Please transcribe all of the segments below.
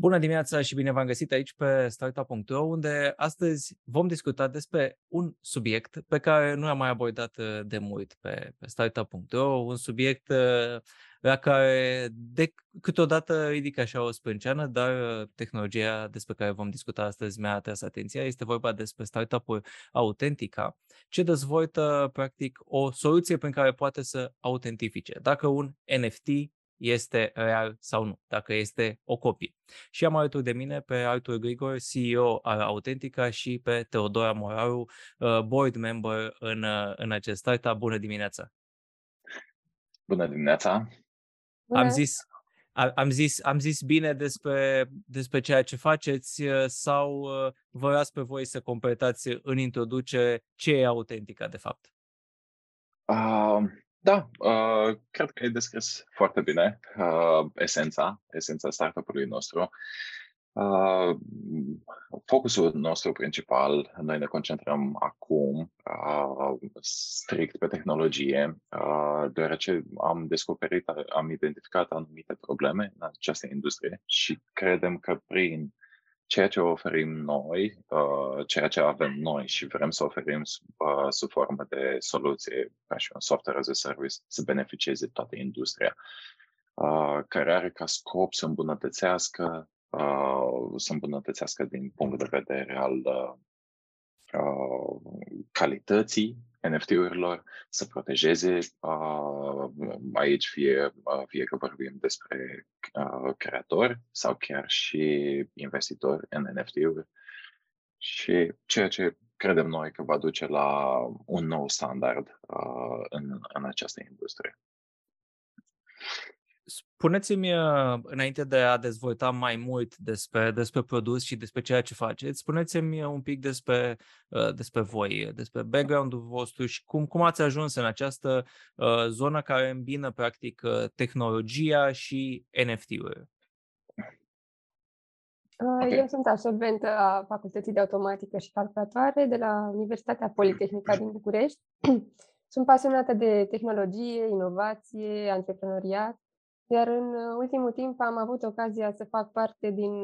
Bună dimineața și bine v-am găsit aici pe Startup.ro, unde astăzi vom discuta despre un subiect pe care nu l-am mai abordat de mult pe Startup.ro, un subiect la care de câteodată ridică așa o sprânceană, dar tehnologia despre care vom discuta astăzi mi-a atras atenția. Este vorba despre startup-ul Autentica, ce dezvoltă practic o soluție prin care poate să autentifice dacă un NFT este real sau nu, dacă este o copie. Și am alături de mine pe Artur Grigor, CEO al Autentica, și pe Teodora Moraru, board member în acest startup. Bună dimineața! Bună dimineața! Am zis bine despre ceea ce faceți sau vă las pe voi să completați în introducere ce e Autentica de fapt? Da, cred că ai descris foarte bine esența startup-ului nostru. Focusul nostru principal, noi ne concentrăm acum strict pe tehnologie, deoarece am identificat anumite probleme în această industrie și credem că prin ceea ce oferim noi, ceea ce avem noi și vrem să oferim sub formă de soluție, ca și un software as a service, să beneficieze toată industria, care are ca scop să îmbunătățească din punct de vedere al calității NFT-urilor, să protejeze aici fie că vorbim despre creatori sau chiar și investitori în NFT-uri, și ceea ce credem noi că va duce la un nou standard în această industrie. Spuneți-mi, înainte de a dezvolta mai mult despre produs și despre ceea ce faceți, spuneți-mi un pic despre voi, despre background-ul vostru și cum ați ajuns în această zonă care îmbină, practic, tehnologia și NFT-uri. Okay. Eu sunt absolventă a Facultății de Automatică și Calculatoare de la Universitatea Politehnică din București. Sunt pasionată de tehnologie, inovație, antreprenoriat. Iar în ultimul timp am avut ocazia să fac parte din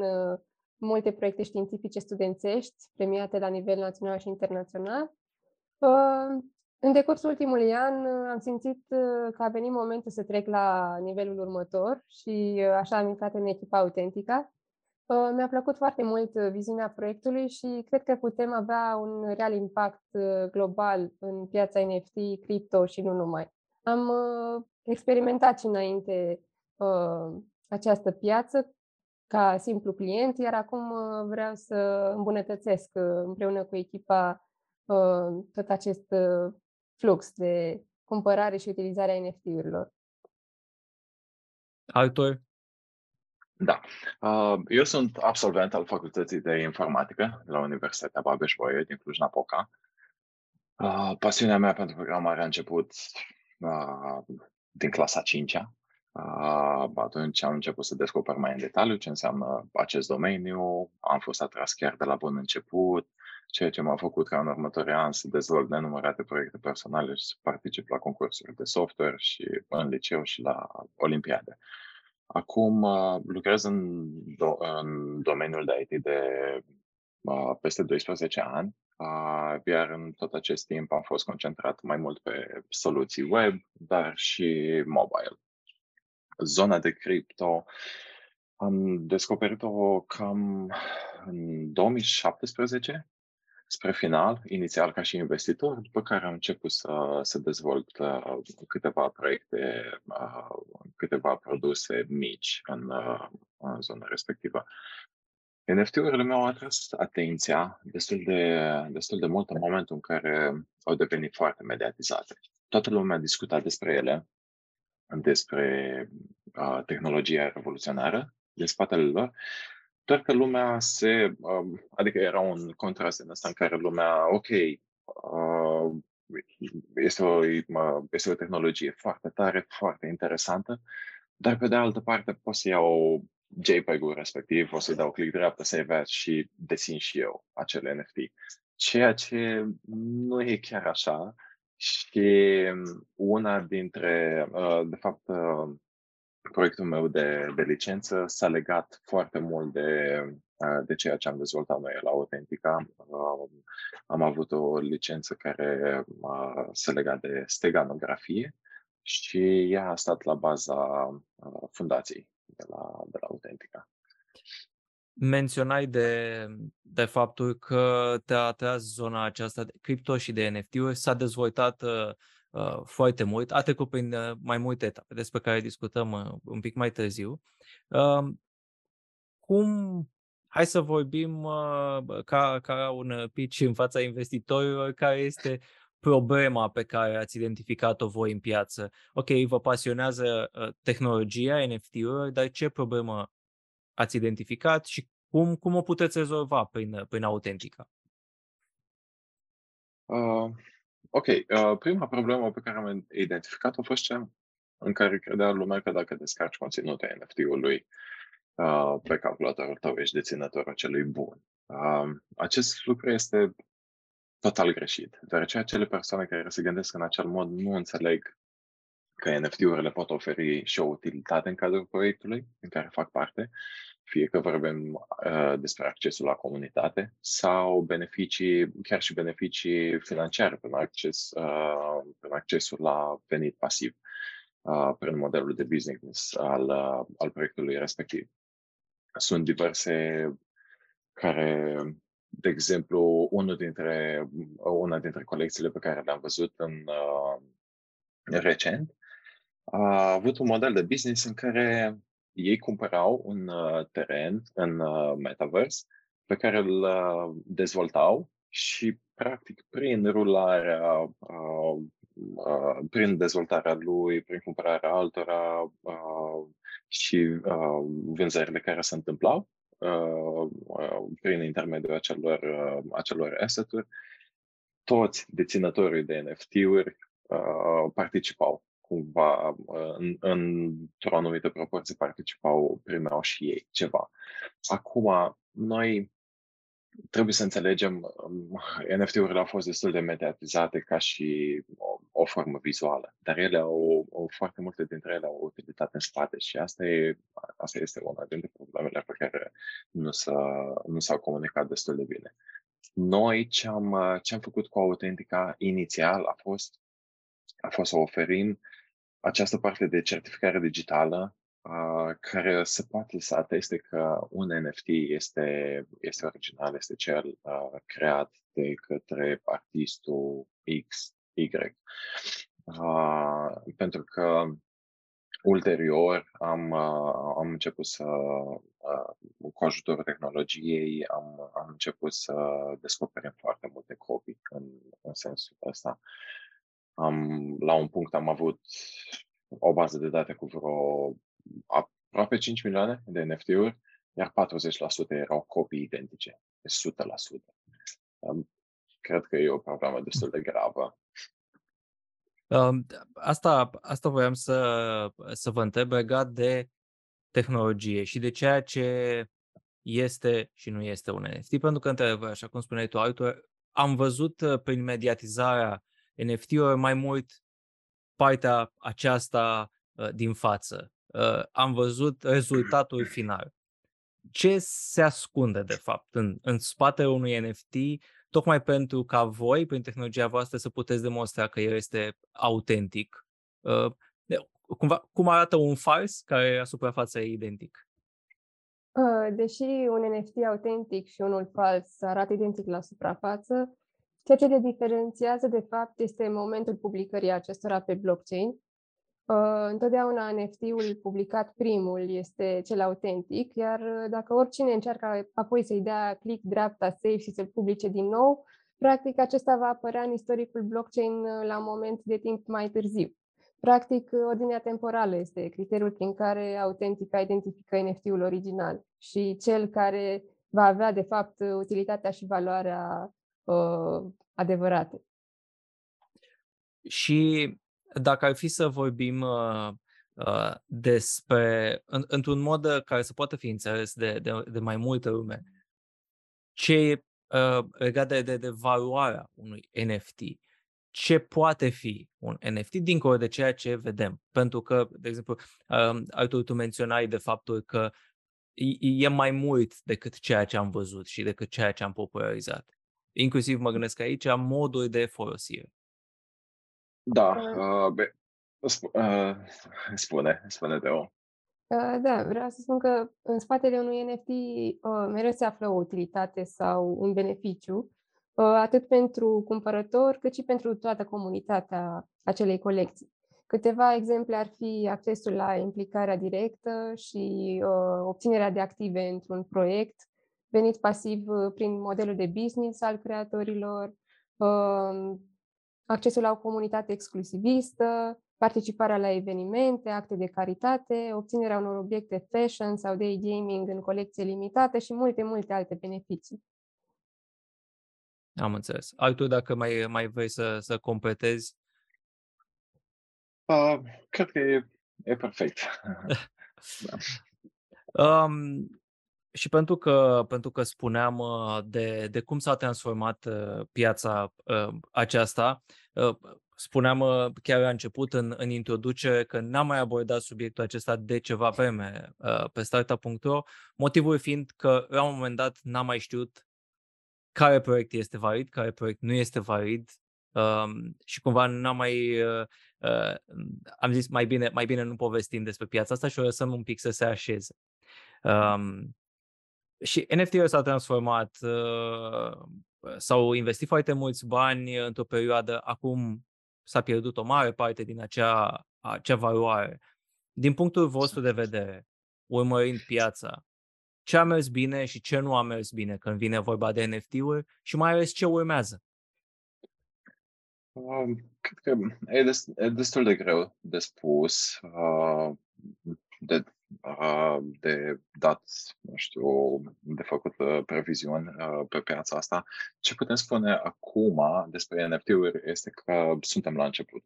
multe proiecte științifice studențești, premiate la nivel național și internațional. În decursul ultimului an am simțit că a venit momentul să trec la nivelul următor și așa am intrat în echipa Autentica. Mi-a plăcut foarte mult viziunea proiectului și cred că putem avea un real impact global în piața NFT, cripto și nu numai. Am experimentat și înainte această piață ca simplu client, iar acum vreau să îmbunătățesc împreună cu echipa tot acest flux de cumpărare și utilizarea NFT-urilor. Artur? Da. Eu sunt absolvent al Facultății de Informatică la Universitatea Babesboie din Cluj-Napoca. Pasiunea mea pentru programare a început din clasa 5-a. Atunci am început să descoper mai în detaliu ce înseamnă acest domeniu. Am fost atras chiar de la bun început, ceea ce m-a făcut ca în următorii ani să dezvolt nenumărate proiecte personale și să particip la concursuri de software și în liceu și la olimpiade. Acum lucrez în domeniul de IT de peste 12 ani, iar în tot acest timp am fost concentrat mai mult pe soluții web, dar și mobile. Zona de cripto am descoperit-o cam în 2017, spre final, inițial ca și investitor, după care am început să dezvolt câteva proiecte, câteva produse mici în zona respectivă. NFT-urile mi-au atras atenția destul de mult în momentul în care au devenit foarte mediatizate. Toată lumea discuta despre ele, despre tehnologia revoluționară din spatele lor, doar că lumea adică era un contrast în ăsta în care lumea, este o tehnologie foarte tare, foarte interesantă, dar pe de altă parte pot să iau JPEG-ul respectiv, o să dau click dreapta, save as și dețin și eu acele NFT. Ceea ce nu e chiar așa și una dintre, de fapt, proiectul meu de licență s-a legat foarte mult de ceea ce am dezvoltat noi la Autentica. Am avut o licență care se lega de steganografie și ea a stat la baza fundației de la Autentica. Menționai de faptul că te atrage zona aceasta de cripto și de NFT-uri, s-a dezvoltat foarte mult, a trecut prin mai multe etape, despre care discutăm un pic mai târziu. Hai să vorbim ca un pitch în fața investitorilor, care este problema pe care ați identificat-o voi în piață. Ok, vă pasionează tehnologia NFT-urilor, dar ce problemă ați identificat și cum o puteți rezolva prin Autentica? Prima problemă pe care am identificat-o a fost cea în care credea lumea că dacă descarci conținutul NFT-ului pe calculatorul tău, ești deținătorul celui bun. Acest lucru este total greșit, deoarece acele persoane care se gândesc în acel mod nu înțeleg că NFT-urile pot oferi și o utilitate în cadrul proiectului în care fac parte, fie că vorbim despre accesul la comunitate sau beneficii, chiar și beneficii financiare prin accesul la venit pasiv, prin modelul de business al proiectului respectiv. Sunt diverse care, de exemplu, una dintre colecțiile pe care le-am văzut recent, a avut un model de business în care ei cumpărau un teren în Metaverse pe care îl dezvoltau și, practic, prin dezvoltarea lui, prin cumpărarea altora și vânzările care se întâmplau prin intermediul acelor asset-uri, toți deținătorii de NFT-uri participau cumva într-o anumită proporție, primeau și ei ceva. Acum, noi trebuie să înțelegem, NFT-urile au fost destul de mediatizate ca și o formă vizuală, dar ele foarte multe dintre ele au o utilitate în spate și asta este una dintre problemele pe care nu s-au comunicat destul de bine. Noi ce am făcut cu Autentica inițial a fost să oferim această parte de certificare digitală care se poate să ateste că un NFT este original, este cel creat de către artistul X, Y. Pentru că ulterior am început să, cu ajutorul tehnologiei, am început să descoperim foarte multe copii în sensul ăsta. La un punct am avut o bază de date cu vreo aproape 5 milioane de NFT-uri, iar 40% erau copii identice, 100%. Cred că e o problemă destul de gravă. Asta voiam să vă întreb legat de tehnologie și de ceea ce este și nu este un NFT. Pentru că, într-adevăr, așa cum spuneai tu, Artur, am văzut prin mediatizarea NFT-uri mai mult partea aceasta din față. Am văzut rezultatul final. Ce se ascunde, de fapt, în spatele unui NFT, tocmai pentru ca voi, prin tehnologia voastră, să puteți demonstra că el este autentic? Cum arată un fals care, asupra față, e identic? Deși un NFT autentic și unul fals arată identic la suprafață, ceea ce le diferențiază, de fapt, este momentul publicării acestora pe blockchain. Întotdeauna NFT-ul publicat primul este cel autentic, iar dacă oricine încearcă apoi să-i dea click dreapta save și să-l publice din nou, practic acesta va apărea în istoricul blockchain la un moment de timp mai târziu. Practic, ordinea temporală este criteriul prin care Autentica identifică NFT-ul original și cel care va avea, de fapt, utilitatea și valoarea adevărate. Și dacă ar fi să vorbim despre, într-un mod care să poată fi înțeles de mai multă lume, ce e legat de valoarea unui NFT, ce poate fi un NFT dincolo de ceea ce vedem. Pentru că, de exemplu, tu menționai de faptul că e mai mult decât ceea ce am văzut și decât ceea ce am popularizat. Inclusiv mă gândesc aici modul de folosire. Da, spune Teo. Da, vreau să spun că în spatele unui NFT mereu se află o utilitate sau un beneficiu, atât pentru cumpărător, cât și pentru toată comunitatea acelei colecții. Câteva exemple ar fi accesul la implicarea directă și obținerea de active într-un proiect, venit pasiv prin modelul de business al creatorilor, accesul la o comunitate exclusivistă, participarea la evenimente, acte de caritate, obținerea unor obiecte fashion sau de gaming în colecție limitată și multe, multe alte beneficii. Am înțeles. Artur, dacă mai vrei să completezi? Cred că e perfect. Da. Și pentru că spuneam de cum s-a transformat piața aceasta, spuneam chiar la început în introducere că n-am mai abordat subiectul acesta de ceva vreme pe Startup.ro, motivul fiind că la un moment dat n-am mai știut care proiect este valid, care proiect nu este valid și cumva n-am mai... am zis mai bine nu povestim despre piața asta și o lăsăm un pic să se așeze. Și NFT-ul s-a transformat, s-au investit foarte mulți bani într-o perioadă, acum s-a pierdut o mare parte din acea valoare. Din punctul vostru de vedere, urmărind piața, ce a mers bine și ce nu a mers bine când vine vorba de NFT-uri și mai ales ce urmează? Cred că e destul de greu de spus, de dat, de făcut previziuni pe piața asta. Ce putem spune acum despre NFT-uri este că suntem la început.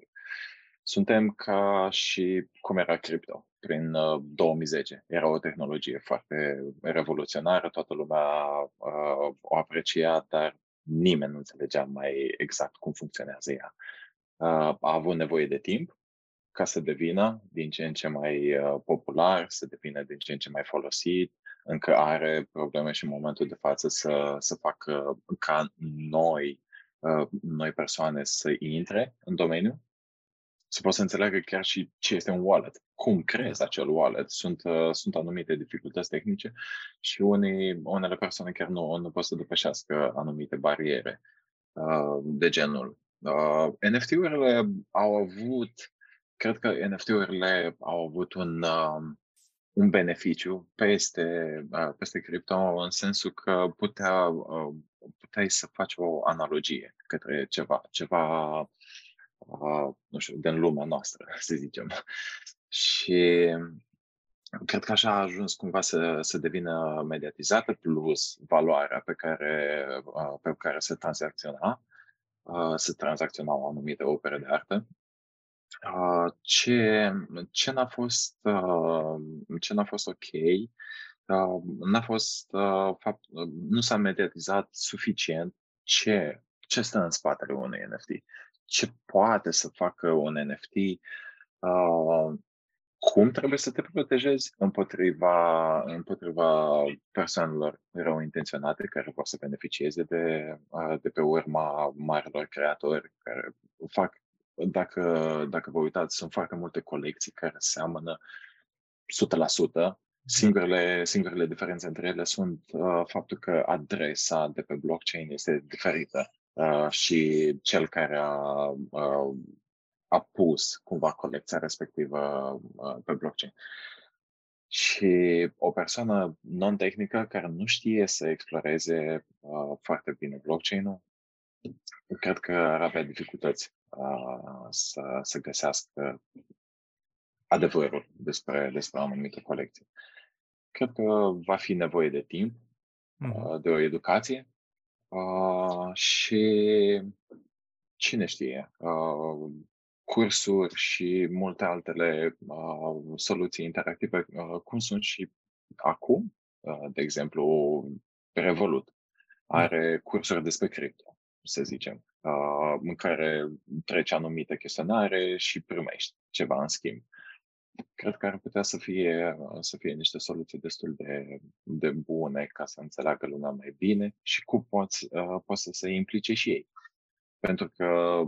Suntem ca și cum era cripto prin 2010. Era o tehnologie foarte revoluționară, toată lumea o aprecia, dar nimeni nu înțelegea mai exact cum funcționează ea. A avut nevoie de timp ca să devină din ce în ce mai popular, să devină din ce în ce mai folosit. Încă are probleme și în momentul de față să facă ca noi persoane să intre în domeniu, să poți să înțeleagă chiar și ce este un wallet, cum creezi acel wallet. Sunt anumite dificultăți tehnice și unele persoane chiar nu pot să depășească anumite bariere de genul. NFT-urile au avut, cred că NFT-urile au avut un beneficiu peste cripto, în sensul că puteai să faci o analogie către ceva din lumea noastră, să zicem. Și cred că așa a ajuns cumva să devină mediatizată, plus valoarea pe care se tranzacționau anumite opere de artă. Ce n-a fost ok, nu s-a mediatizat suficient ce stă în spatele unui NFT. Ce poate să facă un NFT, cum trebuie să te protejezi împotriva persoanelor rău intenționate care vor să beneficieze de pe urma marilor creatori care fac, dacă vă uitați, sunt foarte multe colecții care seamănă 100%. Singurele diferențe între ele sunt faptul că adresa de pe blockchain este diferită. Și cel care a pus cumva colecția respectivă pe blockchain. Și o persoană non-tehnică care nu știe să exploreze foarte bine blockchain-ul, cred că ar avea dificultăți să găsească adevărul despre anumite colecții. Cred că va fi nevoie de timp, de o educație, și cine știe, cursuri și multe altele soluții interactive, cum sunt și acum, de exemplu, Revolut are cursuri despre cripto, să zicem, în care treci anumite chestionare și primești ceva în schimb. Cred că ar putea să fie niște soluții destul de bune ca să înțeleagă lumea mai bine și cum poți să se implice și ei. Pentru că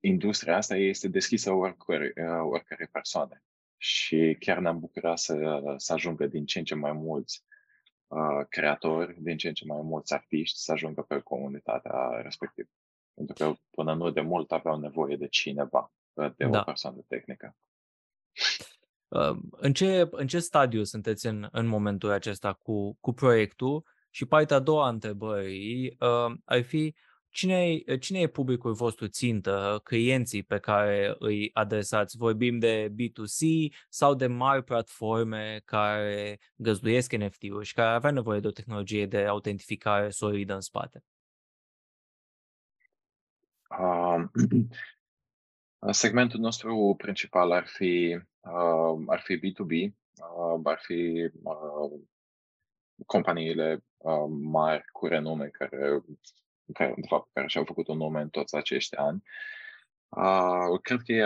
industria asta este deschisă oricare persoane și chiar ne-am bucurat să ajungă din ce în ce mai mulți creatori, din ce în ce mai mulți artiști să ajungă pe comunitatea respectivă. Pentru că până nu de mult aveau nevoie de cineva, de o persoană tehnică. În ce stadiu sunteți în momentul acesta cu proiectul? Și partea a doua întrebării ar fi cine e publicul vostru țintă, clienții pe care îi adresați? Vorbim de B2C sau de mari platforme care găzduiesc NFT-uri și care avea nevoie de o tehnologie de autentificare solidă în spate? Segmentul nostru principal ar fi B2B, ar fi companiile mari cu renume care, de fapt, care și-au făcut un nume în toți acești ani. Cred că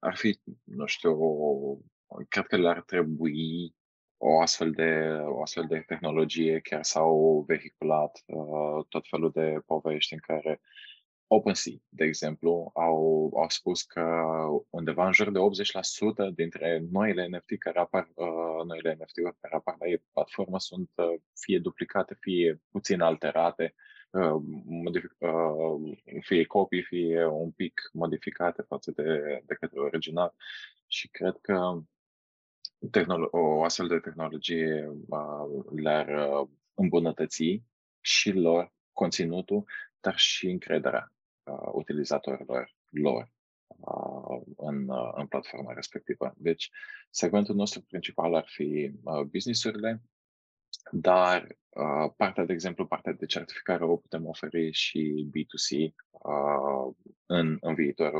ar fi, nu știu, cred că le-ar trebui o astfel de tehnologie, chiar s-au vehiculat tot felul de povești în care OpenSea, de exemplu, au spus că undeva în jur de 80% dintre noile NFT-uri care apar la ei platformă sunt fie duplicate, fie puțin alterate, fie copii, fie un pic modificate față de către original. Și cred că o astfel de tehnologie le-ar îmbunătăți și lor conținutul, dar și încrederea utilizatorilor lor în platforma respectivă. Deci, segmentul nostru principal ar fi business-urile, dar partea de certificare o putem oferi și B2C. În viitor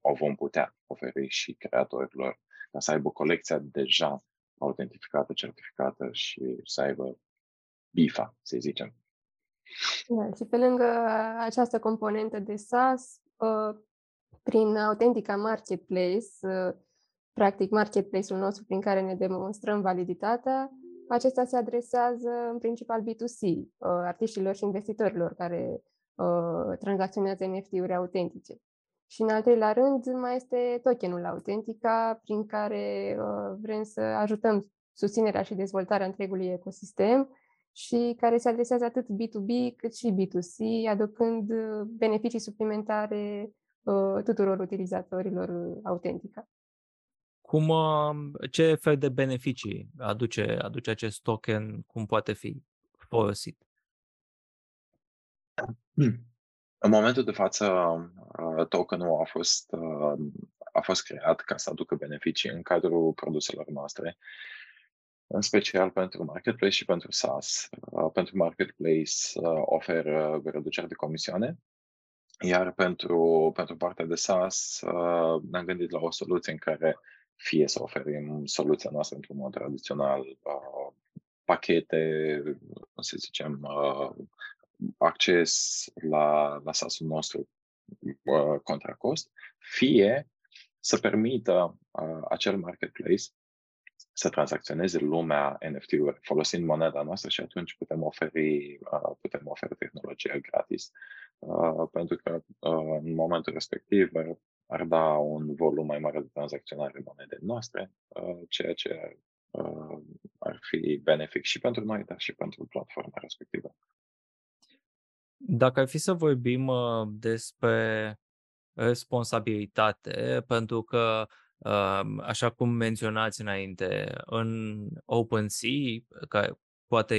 o vom putea oferi și creatorilor, ca să aibă colecția deja autentificată, certificată și să aibă BIFA, să zicem. Da, și pe lângă această componentă de SaaS, prin Autentica Marketplace, practic marketplace-ul nostru prin care ne demonstrăm validitatea, acesta se adresează în principal B2C, artiștilor și investitorilor care tranzacționează NFT-uri autentice. Și în al treilea rând mai este tokenul Autentica, prin care vrem să ajutăm susținerea și dezvoltarea întregului ecosistem și care se adresează atât B2B cât și B2C, aducând beneficii suplimentare tuturor utilizatorilor Autentica. Ce fel de beneficii aduce acest token? Cum poate fi folosit? În momentul de față, tokenul a fost creat ca să aducă beneficii în cadrul produselor noastre, în special pentru Marketplace și pentru SaaS. Pentru Marketplace oferă reduceri de comisioane, iar pentru partea de SaaS ne-am gândit la o soluție în care fie să oferim soluția noastră într-un mod tradițional, pachete, să zicem, acces la SaaS-ul nostru contra cost, fie să permită acel Marketplace să tranzacționeze lumea NFT-uri folosind moneda noastră și atunci putem oferi tehnologia gratis. Pentru că în momentul respectiv ar da un volum mai mare de tranzacționare monede noastre, ceea ce ar fi benefic și pentru noi, dar și pentru platforma respectivă. Dacă ar fi să vorbim despre responsabilitate, pentru că așa cum menționați înainte, în OpenSea, care poate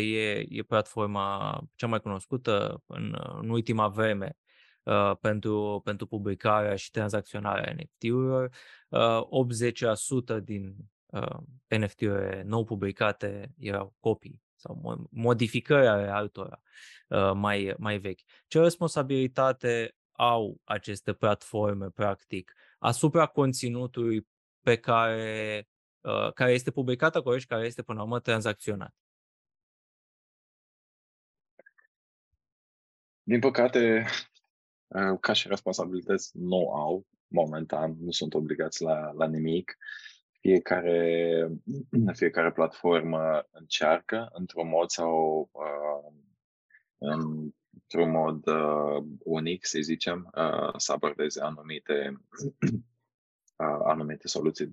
e platforma cea mai cunoscută în ultima vreme pentru publicarea și tranzacționarea NFT-urilor, 80% din NFT-urile nou publicate erau copii sau modificări ale altora mai vechi. Ce responsabilitate au aceste platforme, practic, asupra conținutului pe care este publicat acolo și care este până la urmă tranzacționat? Din păcate, ca și responsabilități nu au, momentan, nu sunt obligați la nimic. Fiecare platformă încearcă într-un mod sau într-un mod unic, să zicem, să abordeze anumite soluții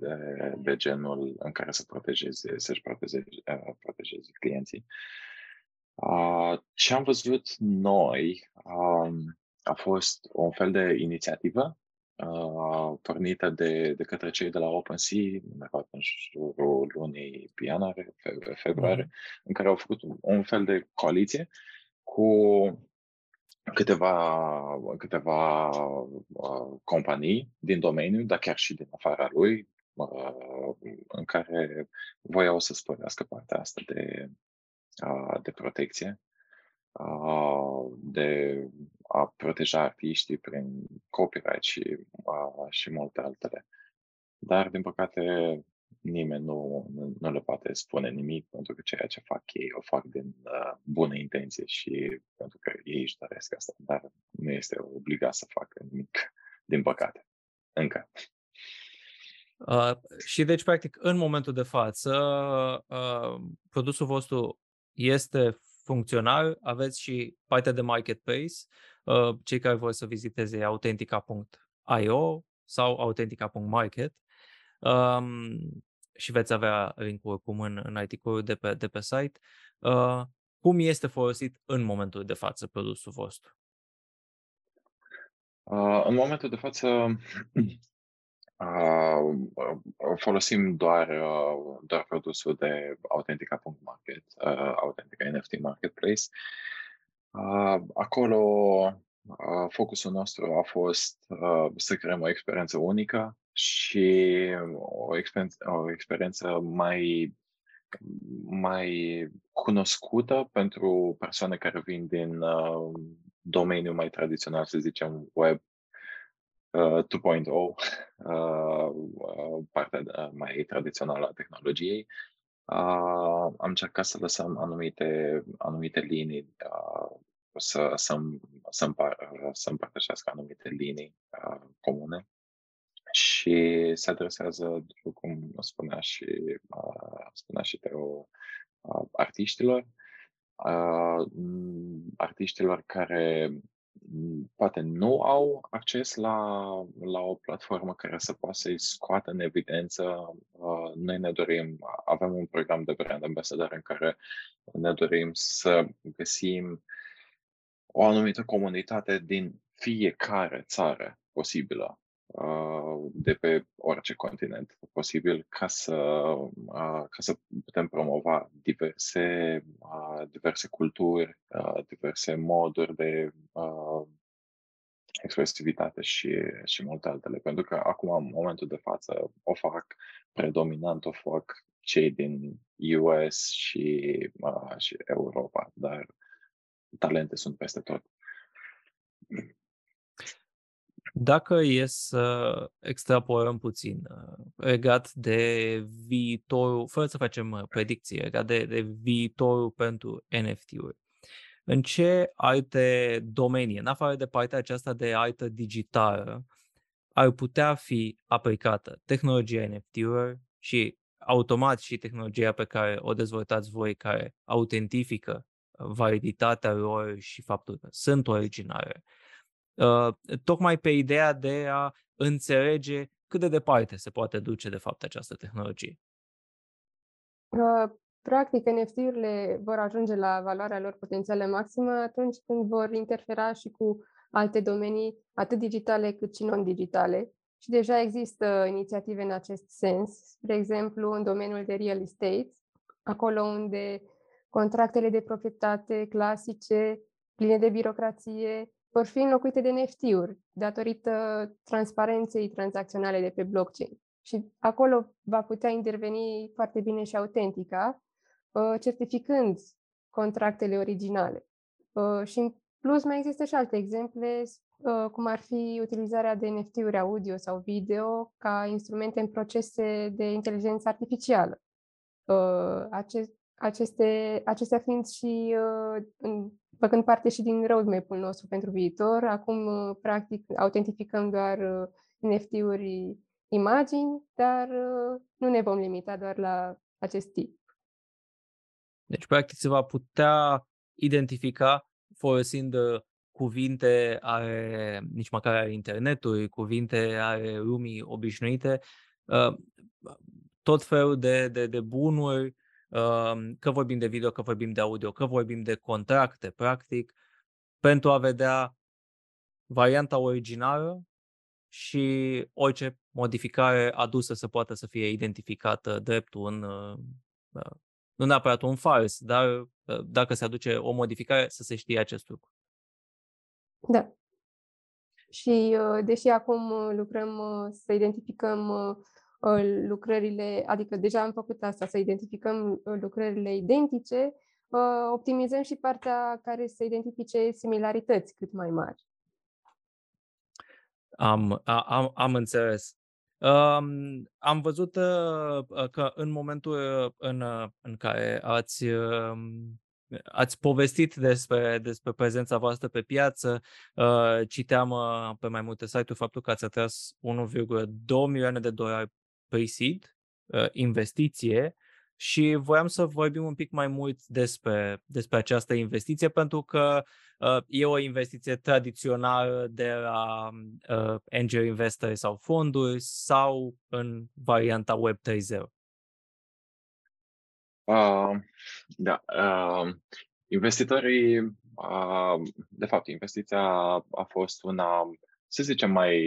de genul în care să-și protejeze clienții. Ce am văzut noi a fost un fel de inițiativă pornită de către cei de la OpenSea, undeva în jurul lunii ianuarie, februarie, în care au făcut un fel de coaliție cu câteva companii din domeniu, dar chiar și din afara lui, în care voiau să sporească partea asta de protecție, de a proteja artiștii prin copyright și multe altele. Dar, din păcate, nimeni nu le poate spune nimic, pentru că ceea ce fac ei o fac din bună intenție și pentru că ei își doresc asta, dar nu este obligat să facă nimic, din păcate, încă. Și deci, practic, în momentul de față, produsul vostru este funcțional, aveți și partea de marketplace, cei care vor să viziteze autentica.io sau autentica.market. Și veți avea link-uri cum în articolul de pe site. Cum este folosit în momentul de față produsul vostru? În momentul de față folosim doar produsul de Autentica.market, Autentica NFT Marketplace. Acolo focusul nostru a fost să creăm o experiență unică și o experiență mai cunoscută pentru persoane care vin din domeniul mai tradițional, să zicem, web 2.0, partea mai tradițională a tehnologiei. Am încercat să lăsăm anumite linii, să împărtășească anumite linii comune. Și se adresează, după cum spunea și Teo, artiștilor care poate nu au acces la o platformă care să poată să-i scoată în evidență. Noi ne dorim, avem un program de brand ambassador în care ne dorim să găsim o anumită comunitate din fiecare țară posibilă, de pe orice continent posibil, ca să putem promova diverse culturi, diverse moduri de expresivitate și multe altele. Pentru că acum, în momentul de față, o fac predominant, o fac cei din US și Europa, dar talente sunt peste tot. Dacă e să extrapolăm puțin legat de viitorul, fără să facem predicții, legat de viitorul pentru NFT-uri, în ce alte domenii, în afară de partea aceasta de artă digitală, ar putea fi aplicată tehnologia NFT-urilor și automat și tehnologia pe care o dezvoltați voi, care autentifică validitatea lor și faptul că sunt originare? Tocmai pe ideea de a înțelege cât de departe se poate duce de fapt această tehnologie. Practic, NFT-urile vor ajunge la valoarea lor potențială maximă atunci când vor interfera și cu alte domenii, atât digitale cât și non-digitale. Și deja există inițiative în acest sens, spre exemplu în domeniul de real estate, acolo unde contractele de proprietate clasice, pline de birocrație, vor fi înlocuite de NFT-uri datorită transparenței tranzacționale de pe blockchain. Și acolo va putea interveni foarte bine și Autentica, certificând contractele originale. Și în plus mai există și alte exemple, cum ar fi utilizarea de NFT-uri audio sau video ca instrumente în procese de inteligență artificială. Acestea fiind și în făcând parte și din roadmap-ul nostru pentru viitor. Acum, practic, autentificăm doar NFT-uri imagini, dar nu ne vom limita doar la acest tip. Deci, practic, se va putea identifica folosind cuvinte ale, nici măcar ale internetului, cuvinte ale lumii obișnuite, tot felul de bunuri, că vorbim de video, că vorbim de audio, că vorbim de contracte, practic, pentru a vedea varianta originală și orice modificare adusă să poată să fie identificată drept un, nu neapărat un fals, dar dacă se aduce o modificare, să se știe acest lucru. Da. Și deși acum lucrăm să identificăm lucrările, adică deja am făcut asta, să identificăm lucrările identice, optimizăm și partea care să identifice similarități cât mai mari. Am înțeles. Am văzut că în momentul în care ați povestit despre prezența voastră pe piață, citeam pe mai multe site-uri faptul că ați atras 1,2 milioane de dolari pre-seed, investiție, și voiam să vorbim un pic mai mult despre această investiție, pentru că e o investiție tradițională de la angel investori sau fonduri sau în varianta Web 3.0. Investitorii, de fapt, investiția a fost una, să zicem, mai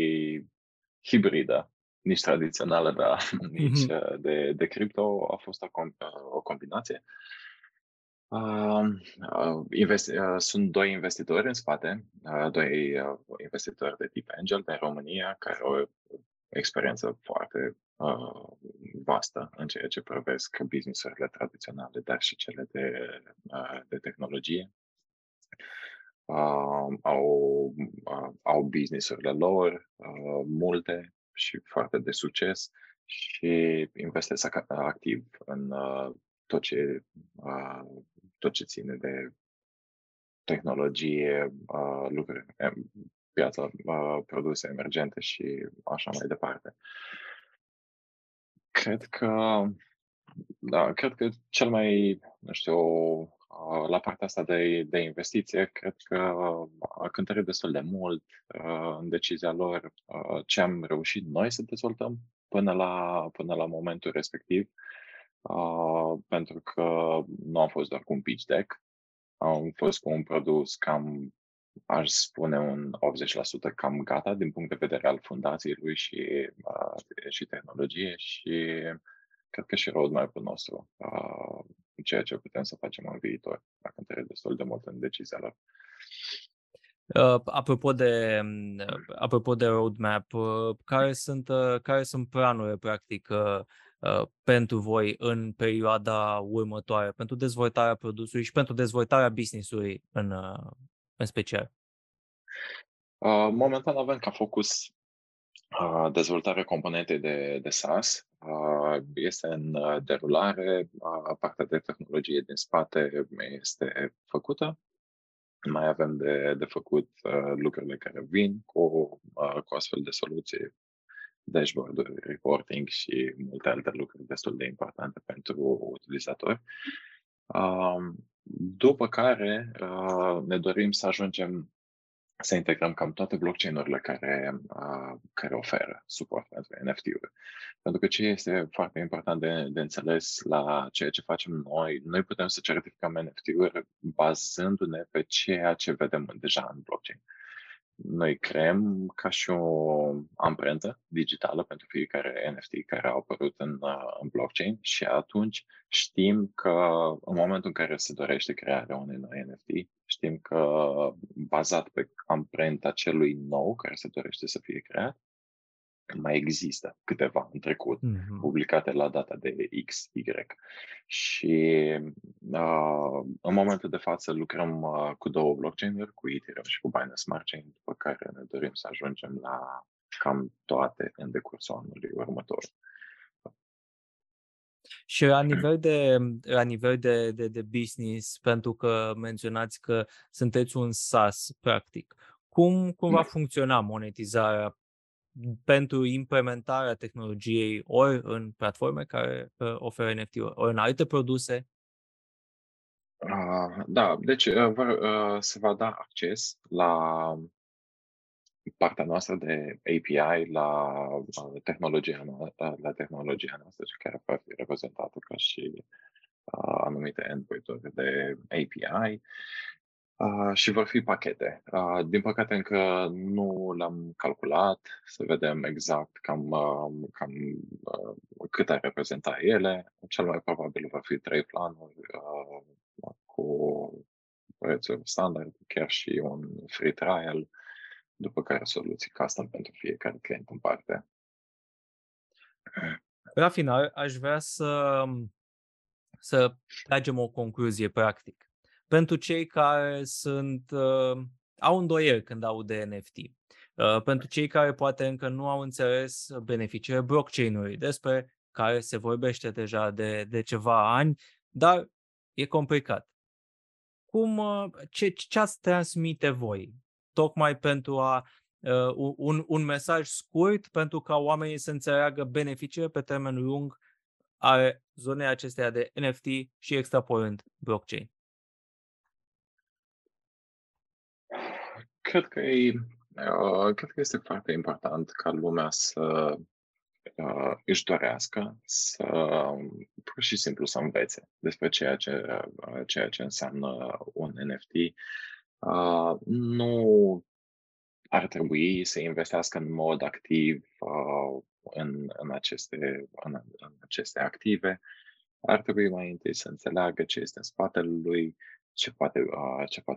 hibridă, nici tradițională, dar nici de cripto, a fost o combinație. Sunt doi investitori în spate, doi investitori de tip angel din România, care au experiență foarte vastă în ceea ce privesc business-urile tradiționale, dar și cele de tehnologie. Au business-urile lor multe și foarte de succes și investesc activ în tot ce ține de tehnologie, lucruri, piața, produse emergente și așa mai departe. Cred că cel mai, la partea asta de investiție, cred că a cântărit destul de mult în decizia lor ce am reușit noi să dezvoltăm până la momentul respectiv, pentru că nu am fost doar cu un pitch deck, am fost cu un produs cam, aș spune, un 80% cam gata din punct de vedere al fundației lui și tehnologie, și cred că și roadmap-ul nostru, ceea ce putem să facem în viitor, dacă întâlnim destul de mult în decizia lor. Apropo de roadmap, care sunt planurile, practic, pentru voi în perioada următoare, pentru dezvoltarea produsului și pentru dezvoltarea business-ului în special? Momentan avem ca focus dezvoltarea componentei de SaaS. Este în derulare, partea de tehnologie din spate este făcută. Mai avem de făcut lucrurile care vin cu astfel de soluții, dashboard-uri, reporting și multe alte lucruri destul de importante pentru utilizatori. După care ne dorim să ajungem să integrăm cam toate blockchain-urile care oferă suport pentru NFT-uri. Pentru că ce este foarte important de înțeles la ceea ce facem noi putem să certificăm NFT-uri bazându-ne pe ceea ce vedem deja în blockchain. Noi creăm ca și o amprentă digitală pentru fiecare NFT care a apărut în blockchain și atunci știm că în momentul în care se dorește crearea unui nou NFT, știm că bazat pe amprenta celui nou care se dorește să fie creat, mai există câteva în trecut publicate la data de X, Y. Și în momentul de față lucrăm cu două blockchain-uri, cu Ethereum și cu Binance Smart Chain, după care ne dorim să ajungem la cam toate în decursul anului următor. Și la nivel de business, pentru că menționați că sunteți un SaaS, practic, cum va funcționa monetizarea pentru implementarea tehnologiei ori în platforme care oferă NFT-uri, ori în alte produse? Da, deci se va da acces la partea noastră de API, la tehnologia noastră, care va fi reprezentată ca și anumite endpoint-uri de API. Și vor fi pachete. Din păcate încă nu l-am calculat, să vedem exact cam cât ar reprezenta ele. Cel mai probabil vor fi 3 planuri cu prețuri standard, chiar și un free trial, după care soluții custom pentru fiecare client în parte. La final, aș vrea să tragem o concluzie practic. Pentru cei care au îndoieri când aud de NFT, pentru cei care poate încă nu au înțeles beneficiile blockchain-ului, despre care se vorbește deja de ceva ani, dar e complicat. Ce ați transmite voi? Tocmai pentru un mesaj scurt, pentru ca oamenii să înțeleagă beneficiile pe termen lung ale zonei acesteia de NFT și extrapolând blockchain. Cred că este foarte important ca lumea să își dorească să, pur și simplu, să învețe despre ceea ce înseamnă un NFT. Nu ar trebui să investească în mod activ în aceste active. Ar trebui mai întâi să înțeleagă ce este în spatele lui, ce poate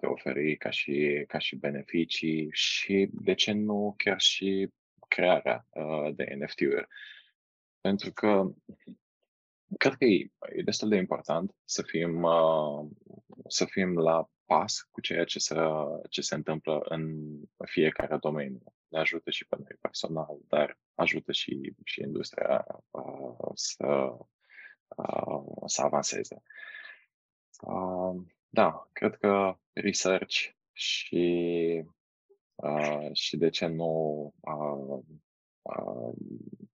oferi ca și beneficii și, de ce nu, chiar și crearea de NFT-uri. Pentru că cred că e destul de important să fim la pas cu ceea ce se întâmplă în fiecare domeniu. Ne ajută și pe noi personal, dar ajută și industria să avanseze. Da, cred că research și de ce nu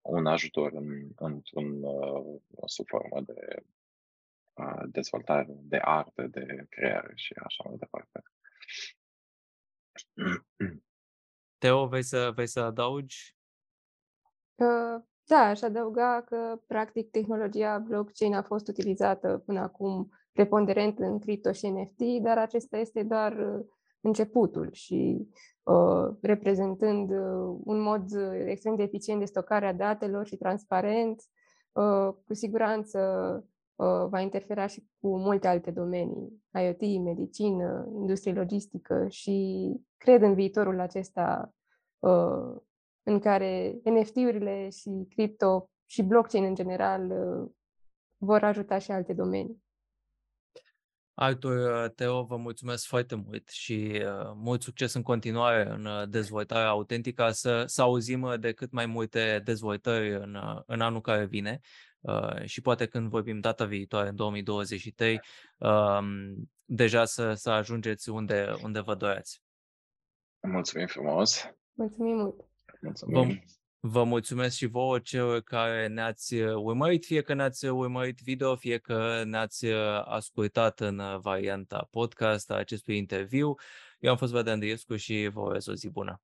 un ajutor sub formă de dezvoltare, de artă, de creare și așa mai departe. Teo, vei să adaugi? Da, aș adăuga că practic tehnologia blockchain a fost utilizată până acum preponderent în cripto și NFT, dar acesta este doar începutul și reprezentând un mod extrem de eficient de stocare a datelor și transparent, cu siguranță va interfera și cu multe alte domenii, IoT, medicină, industrie logistică și cred în viitorul acesta în care NFT-urile și cripto și blockchain în general vor ajuta și alte domenii. Artur, Teo, vă mulțumesc foarte mult și mult succes în continuare în dezvoltarea autentică, să auzim de cât mai multe dezvoltări în anul care vine și poate când vorbim data viitoare, în 2023, deja să ajungeți unde vă doreați. Mulțumim frumos! Mulțumim mult! Mulțumim. Vă mulțumesc și vouă, celor care ne-ați urmărit, fie că ne-ați urmărit video, fie că ne-ați ascultat în varianta podcast a acestui interviu. Eu am fost Vlad Andreescu și vă urez o zi bună!